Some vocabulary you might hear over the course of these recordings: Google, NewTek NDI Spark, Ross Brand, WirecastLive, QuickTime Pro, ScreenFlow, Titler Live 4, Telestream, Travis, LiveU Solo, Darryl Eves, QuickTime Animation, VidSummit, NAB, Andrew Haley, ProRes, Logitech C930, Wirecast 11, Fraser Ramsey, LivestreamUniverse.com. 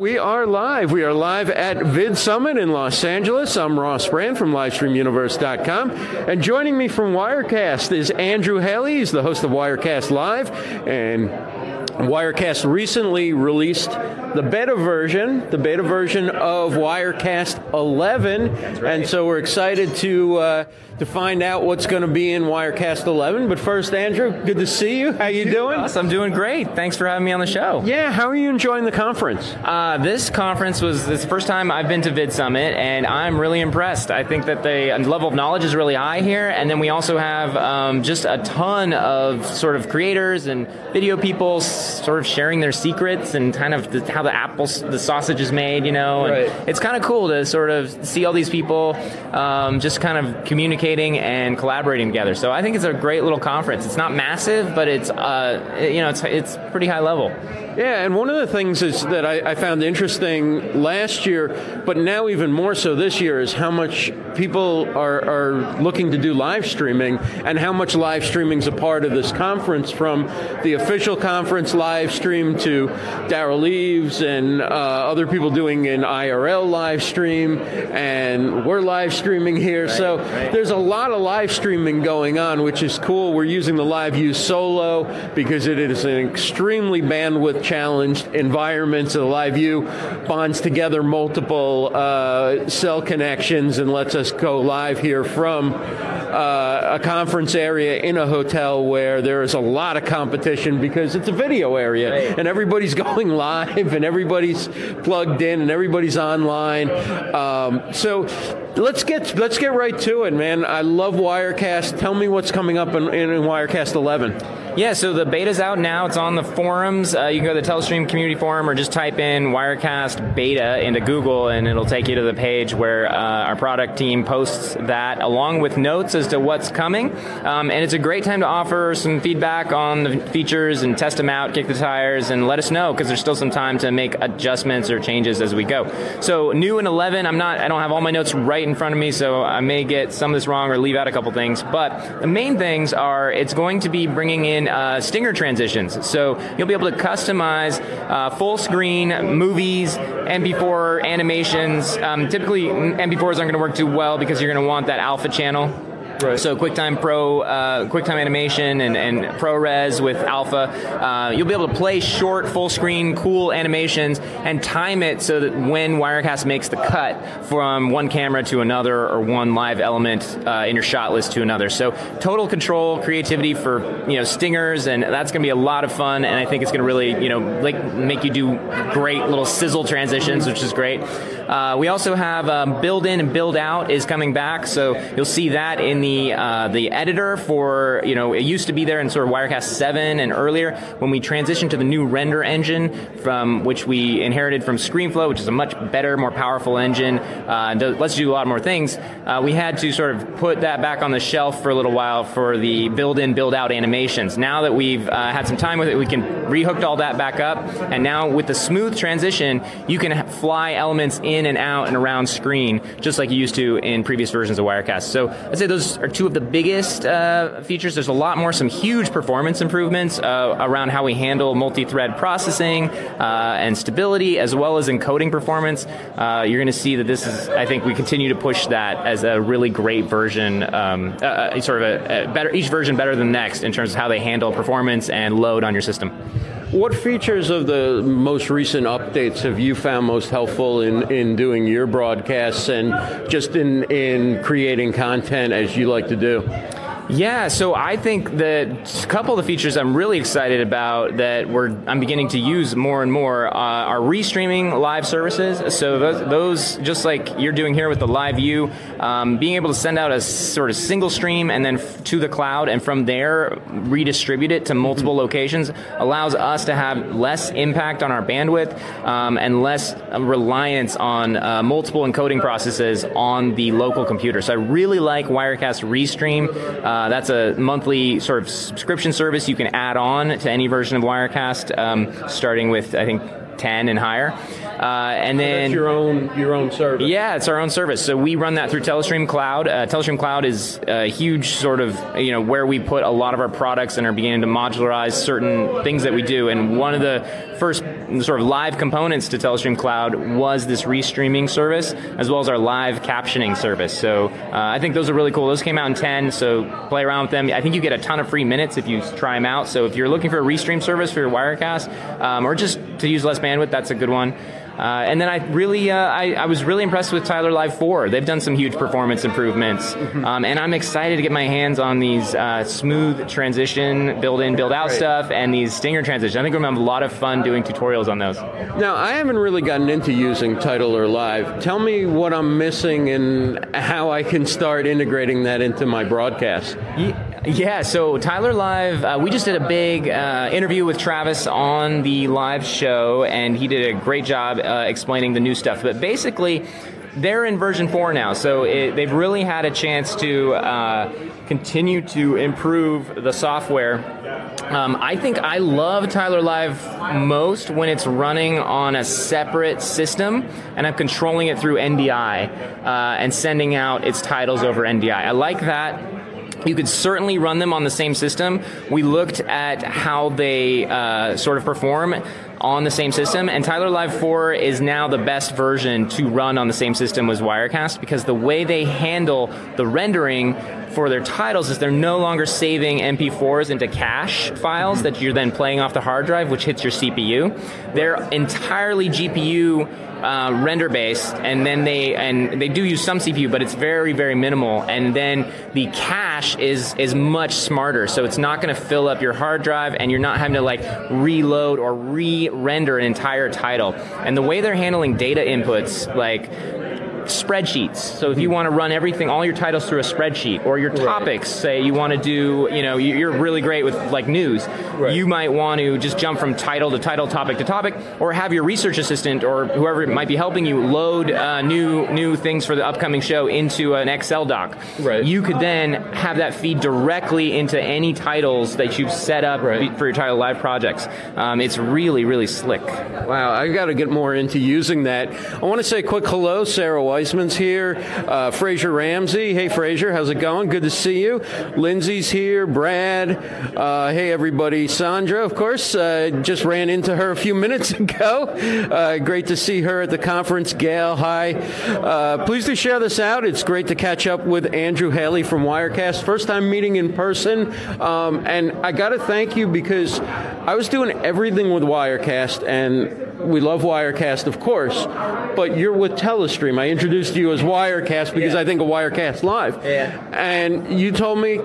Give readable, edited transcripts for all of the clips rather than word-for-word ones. We are live. We are live at VidSummit in Los Angeles. I'm Ross Brand from LivestreamUniverse.com. And joining me from Wirecast is Andrew Haley. He's the host of Wirecast Live. And Wirecast recently released the beta version of Wirecast 11. That's right. And so we're excited to find out what's going to be in Wirecast 11. But first, Andrew, good to see you. How you doing? Ross, I'm doing great. Thanks for having me on the show. Yeah, how are you enjoying the conference? This conference was the first time I've been to VidSummit, and I'm really impressed. I think that the level of knowledge is really high here, and then we also have just a ton of sort of creators and video people sort of sharing their secrets and kind of how the sausage is made, you know. And right. It's kind of cool to sort of see all these people just kind of communicating and collaborating together. So I think it's a great little conference. It's not massive, but it's it's pretty high level. Yeah, and one of the things is that I found interesting last year, but now even more so this year, is how much people are looking to do live streaming, and how much live streaming is a part of this conference, from the official conference live stream to Darryl Eves and other people doing an IRL live stream, and we're live streaming here. Right, so right. There's a lot of live streaming going on, which is cool. We're using the LiveU Solo because it is an extremely bandwidth-challenged environment. So the LiveU bonds together multiple cell connections and lets us go live here from a conference area in a hotel where there is a lot of competition because it's a video area, right. And everybody's going live, and everybody's plugged in, and everybody's online. So let's get right to it, man. I love Wirecast. Tell me what's coming up in Wirecast 11. Yeah, so the beta's out now. It's on the forums. You can go to the Telestream community forum, or just type in Wirecast beta into Google, and it'll take you to the page where our product team posts that, along with notes as to what's coming. And it's a great time to offer some feedback on the features and test them out, kick the tires, and let us know, because there's still some time to make adjustments or changes as we go. So new in 11, I don't have all my notes right in front of me, so I may get some of this wrong or leave out a couple things. But the main things are, it's going to be bringing in stinger transitions. So you'll be able to customize full screen movies, MP4 animations. Typically, MP4s aren't going to work too well because you're going to want that alpha channel. Right. So QuickTime Pro, QuickTime Animation, and ProRes with Alpha, you'll be able to play short, full-screen, cool animations and time it so that when Wirecast makes the cut from one camera to another, or one live element in your shot list to another. So total control, creativity for stingers, and that's going to be a lot of fun. And I think it's going to really make you do great little sizzle transitions, which is great. We also have build in and build out is coming back, so you'll see that in the editor for, it used to be there in sort of Wirecast 7 and earlier. When we transitioned to the new render engine, from which we inherited from ScreenFlow, which is a much better, more powerful engine, lets you do a lot more things, we had to sort of put that back on the shelf for a little while for the build-in, build-out animations. Now that we've had some time with it, we can rehook all that back up, and now with the smooth transition, you can fly elements in and out and around screen, just like you used to in previous versions of Wirecast. So I'd say those are two of the biggest features. There's a lot more, some huge performance improvements around how we handle multi-thread processing and stability, as well as encoding performance. You're going to see that this is, I think we continue to push that as a really great version, sort of a better, each version better than the next in terms of how they handle performance and load on your system. What features of the most recent updates have you found most helpful in doing your broadcasts and just in creating content as you like to do? Yeah, so I think that a couple of the features I'm really excited about that I'm beginning to use more and more are restreaming live services. So those, just like you're doing here with the LiveU, being able to send out a sort of single stream and then to the cloud, and from there redistribute it to multiple locations, allows us to have less impact on our bandwidth and less reliance on multiple encoding processes on the local computer. So I really like Wirecast Restream. That's a monthly sort of subscription service you can add on to any version of Wirecast, starting with, I think, 10 and higher. And then that's your own service. Yeah, it's our own service. So we run that through Telestream Cloud. Telestream Cloud is a huge sort of, you know, where we put a lot of our products and are beginning to modularize certain things that we do. And one of the first sort of live components to Telestream Cloud was this restreaming service, as well as our live captioning service. So I think those are really cool. Those came out in 10, so play around with them. I think you get a ton of free minutes if you try them out. So if you're looking for a restream service for your Wirecast, or just to use less bandwidth, that's a good one. And then I really, I was really impressed with Titler Live 4. They've done some huge performance improvements, and I'm excited to get my hands on these smooth transition, build-in, build-out stuff, and these stinger transitions. I think we're going to have a lot of fun doing tutorials on those. Now, I haven't really gotten into using Titler Live. Tell me what I'm missing and how I can start integrating that into my broadcast. Yeah, so Titler Live, we just did a big interview with Travis on the live show, and he did a great job explaining the new stuff. But basically, they're in version 4 now, so they've really had a chance to continue to improve the software. I think I love Titler Live most when it's running on a separate system and I'm controlling it through NDI and sending out its titles over NDI. I like that. You could certainly run them on the same system. We looked at how they sort of perform on the same system, and Titler Live 4 is now the best version to run on the same system as Wirecast, because the way they handle the rendering for their titles is they're no longer saving MP4s into cache files that you're then playing off the hard drive, which hits your CPU. They're entirely GPU render based, and then they do use some CPU, but it's very, very minimal. And then the cache is much smarter, so it's not going to fill up your hard drive, and you're not having to like reload or re-render an entire title. And the way they're handling data inputs, like spreadsheets. So if you want to run everything, all your titles through a spreadsheet, or your topics, say you want to do, you know, you're really great with like news. You might want to just jump from title to title, topic to topic, or have your research assistant or whoever might be helping you load new things for the upcoming show into an Excel doc. You could then have that feed directly into any titles that you've set up for your title live projects. It's really, really slick. Wow, I've got to get more into using that. I want to say a quick hello, Sarah Weisman's here, Fraser Ramsey. Hey, Fraser, how's it going? Good to see you. Lindsay's here, Brad. Hey, everybody. Sandra, of course, just ran into her a few minutes ago. Great to see her at the conference. Gail, hi. Please do share this out. It's great to catch up with Andrew Haley from Wirecast. First time meeting in person, and I got to thank you, because I was doing everything with Wirecast, and we love Wirecast, of course, but you're with Telestream. I introduced you as Wirecast because I think of Wirecast Live. And you told me,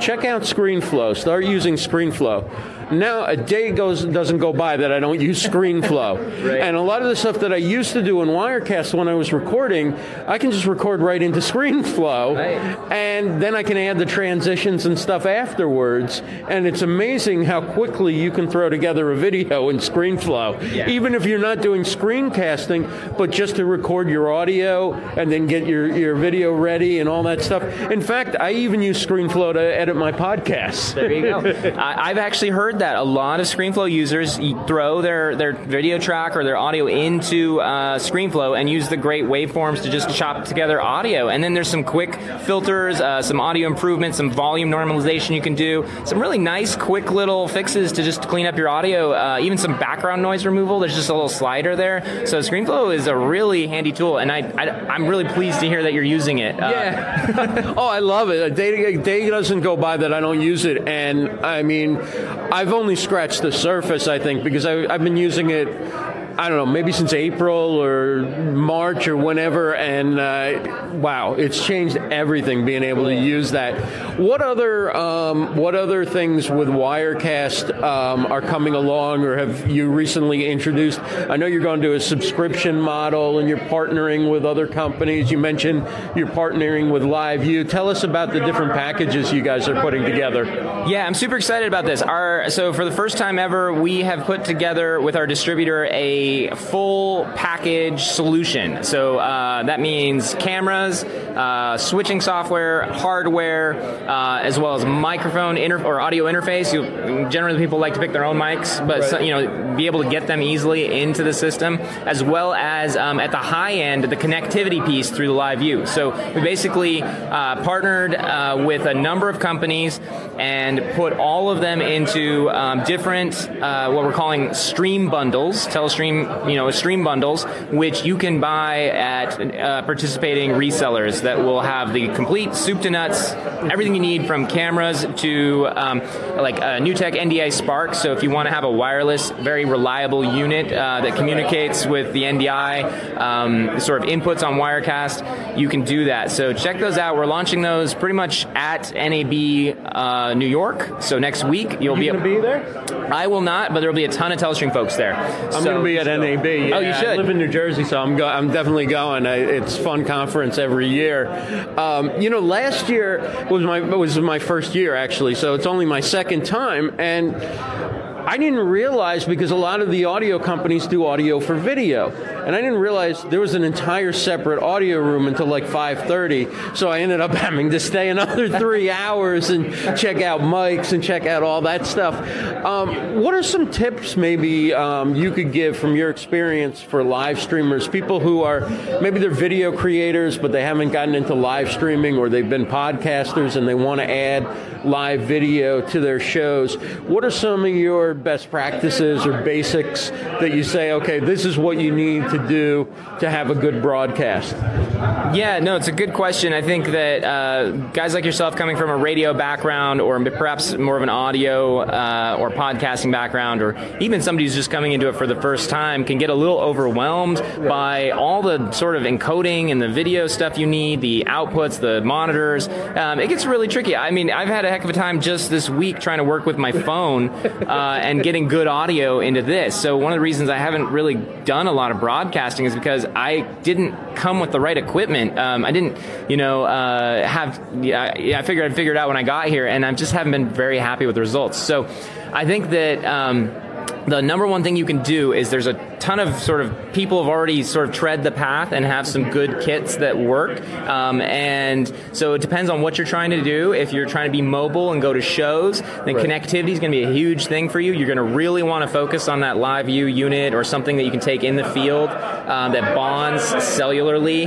check out ScreenFlow. Start using ScreenFlow. Now a day doesn't go by that I don't use ScreenFlow. And a lot of the stuff that I used to do in Wirecast when I was recording, I can just record right into ScreenFlow. And then I can add the transitions and stuff afterwards. And it's amazing how quickly you can throw together a video in ScreenFlow. Even if you're not doing screencasting, but just to record your audio and then get your video ready and all that stuff. In fact, I even use ScreenFlow to edit my podcasts. There you go. I've actually heard that a lot of ScreenFlow users throw their video track or their audio into ScreenFlow and use the great waveforms to just chop together audio. And then there's some quick filters, some audio improvements, some volume normalization you can do, some really nice quick little fixes to just clean up your audio, even some background noise removal. There's just a little slider there. So ScreenFlow is a really handy tool, and I'm really pleased to hear that you're using it. Yeah. Oh, I love it. A day doesn't go by that I don't use it, and I mean, I've only scratched the surface, I think, because I've been using it, I don't know, maybe since April or March or whenever, and wow, it's changed everything being able to use that. What other things with Wirecast are coming along, or have you recently introduced? I know you're going to do a subscription model, and you're partnering with other companies. You mentioned you're partnering with LiveU. Tell us about the different packages you guys are putting together. Yeah, I'm super excited about this. So for the first time ever, we have put together with our distributor a a full package solution. So that means cameras, switching software, hardware, as well as microphone or audio interface. Generally, people like to pick their own mics, but right. You know, be able to get them easily into the system, as well as at the high end, the connectivity piece through the LiveU. So we basically partnered with a number of companies and put all of them into different what we're calling stream bundles, Telestream, you know, stream bundles, which you can buy at participating resellers that will have the complete soup to nuts, everything you need from cameras to like NewTek NDI Spark. So if you want to have a wireless, very reliable unit that communicates with the NDI sort of inputs on Wirecast, you can do that. So check those out. We're launching those pretty much at NAB New York. So next week you'll be there. I will not, but there will be a ton of Telestream folks there. I'm going to be at NAB. Yeah. Oh, you should. I live in New Jersey, so I'm definitely going. It's a fun conference every year. You know, last year was my first year actually, so it's only my second time, and I didn't realize, because a lot of the audio companies do audio for video, and I didn't realize there was an entire separate audio room until like 5:30, so I ended up having to stay another 3 hours and check out mics and check out all that stuff. What are some tips maybe you could give from your experience for live streamers, people who are, maybe they're video creators, but they haven't gotten into live streaming, or they've been podcasters and they want to add live video to their shows? What are some of your best practices or basics that you say, okay, this is what you need to do to have a good broadcast? Yeah, no, it's a good question. I think that guys like yourself, coming from a radio background, or perhaps more of an audio or podcasting background, or even somebody who's just coming into it for the first time, can get a little overwhelmed by all the sort of encoding and the video stuff you need, the outputs, the monitors. It gets really tricky. I mean, I've had a heck of a time just this week trying to work with my phone and getting good audio into this. So one of the reasons I haven't really done a lot of broadcasting is because I didn't come with the right equipment. I didn't, you know, I figured I'd figure it out when I got here, and I just haven't been very happy with the results. So I think that the number one thing you can do is, there's a ton of sort of people have already sort of tread the path and have some good kits that work. And so it depends on what you're trying to do. If you're trying to be mobile and go to shows, then connectivity is going to be a huge thing for you. You're going to really want to focus on that LiveU unit, or something that you can take in the field that bonds cellularly.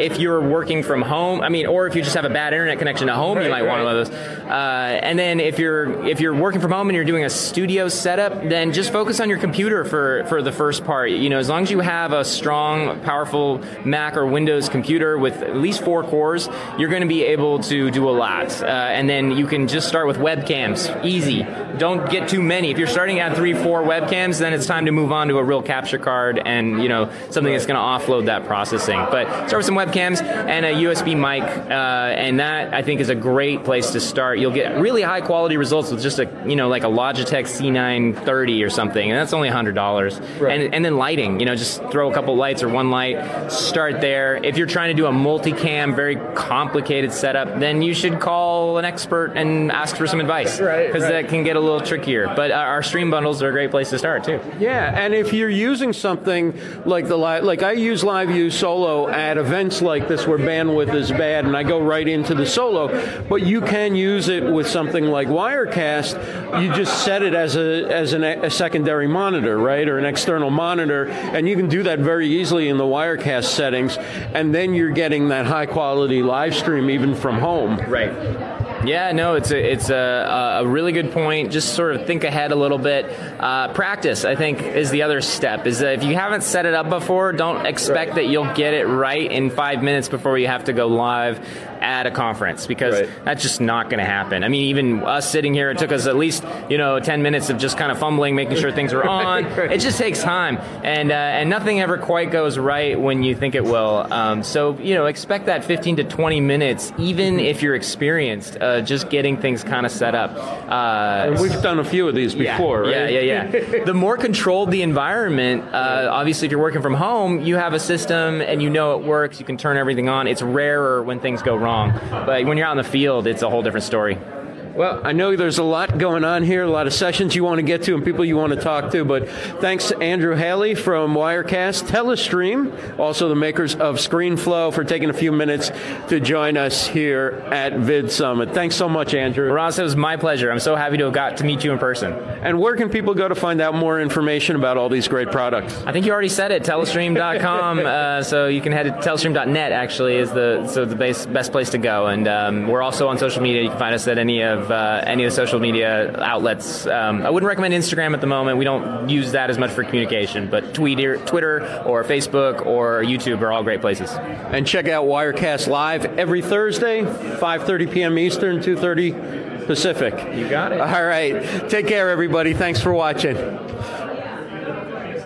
If you're working from home, I mean, or if you just have a bad internet connection at home, you might want one of those. And then if you're working from home and you're doing a studio setup, then just focus on your computer for the first part. You know, as long as you have a strong, powerful Mac or Windows computer with at least 4 cores, you're going to be able to do a lot. And then you can just start with webcams. Easy. Don't get too many. If you're starting at 3, 4 webcams, then it's time to move on to a real capture card and, you know, something that's going to offload that processing. But start with some webcams and a USB mic, and that, I think, is a great place to start. You'll get really high quality results with just a, you know, like a Logitech C930 or something, and that's only $100. And then lighting, you know, just throw a couple lights or one light, start there. If you're trying to do a multicam, very complicated setup, then you should call an expert and ask for some advice, because that can get a little trickier. But our stream bundles are a great place to start too. Yeah, and if you're using something like I use LiveU Solo at events like this where bandwidth is bad, and I go right into the Solo, but you can use it with something like Wirecast. You just set it as a secondary monitor, right, or an external monitor, and you can do that very easily in the Wirecast settings, and then you're getting that high quality live stream even from home. Right. Yeah, no, it's a really good point. Just sort of think ahead a little bit. Practice, I think, is the other step. Is that if you haven't set it up before, don't expect that you'll get it right in 5 minutes before you have to go live at a conference, because that's just not going to happen. I mean, even us sitting here, it took us at least, you know, 10 minutes of just kind of fumbling, making sure things are on. It just takes time, and nothing ever quite goes right when you think it will. So, you know, expect that 15 to 20 minutes, even if you're experienced. Just getting things kind of set up. And we've done a few of these before, right? Yeah. The more controlled the environment, obviously if you're working from home, you have a system and you know it works, you can turn everything on. It's rarer when things go wrong. But when you're out in the field, it's a whole different story. Well, I know there's a lot going on here, a lot of sessions you want to get to and people you want to talk to, but thanks to Andrew Haley from Wirecast, Telestream, also the makers of ScreenFlow, for taking a few minutes to join us here at VidSummit. Thanks so much, Andrew. Ross, it was my pleasure. I'm so happy to have got to meet you in person. And where can people go to find out more information about all these great products? I think you already said it, Telestream.com, so you can head to Telestream.net, actually, is the best place to go. And we're also on social media. You can find us at any of the social media outlets. I wouldn't recommend Instagram at the moment. We don't use that as much for communication, but Twitter or Facebook or YouTube are all great places. And check out Wirecast Live every Thursday, 5:30 p.m. Eastern, 2:30 Pacific. You got it. All right. Take care, everybody. Thanks for watching.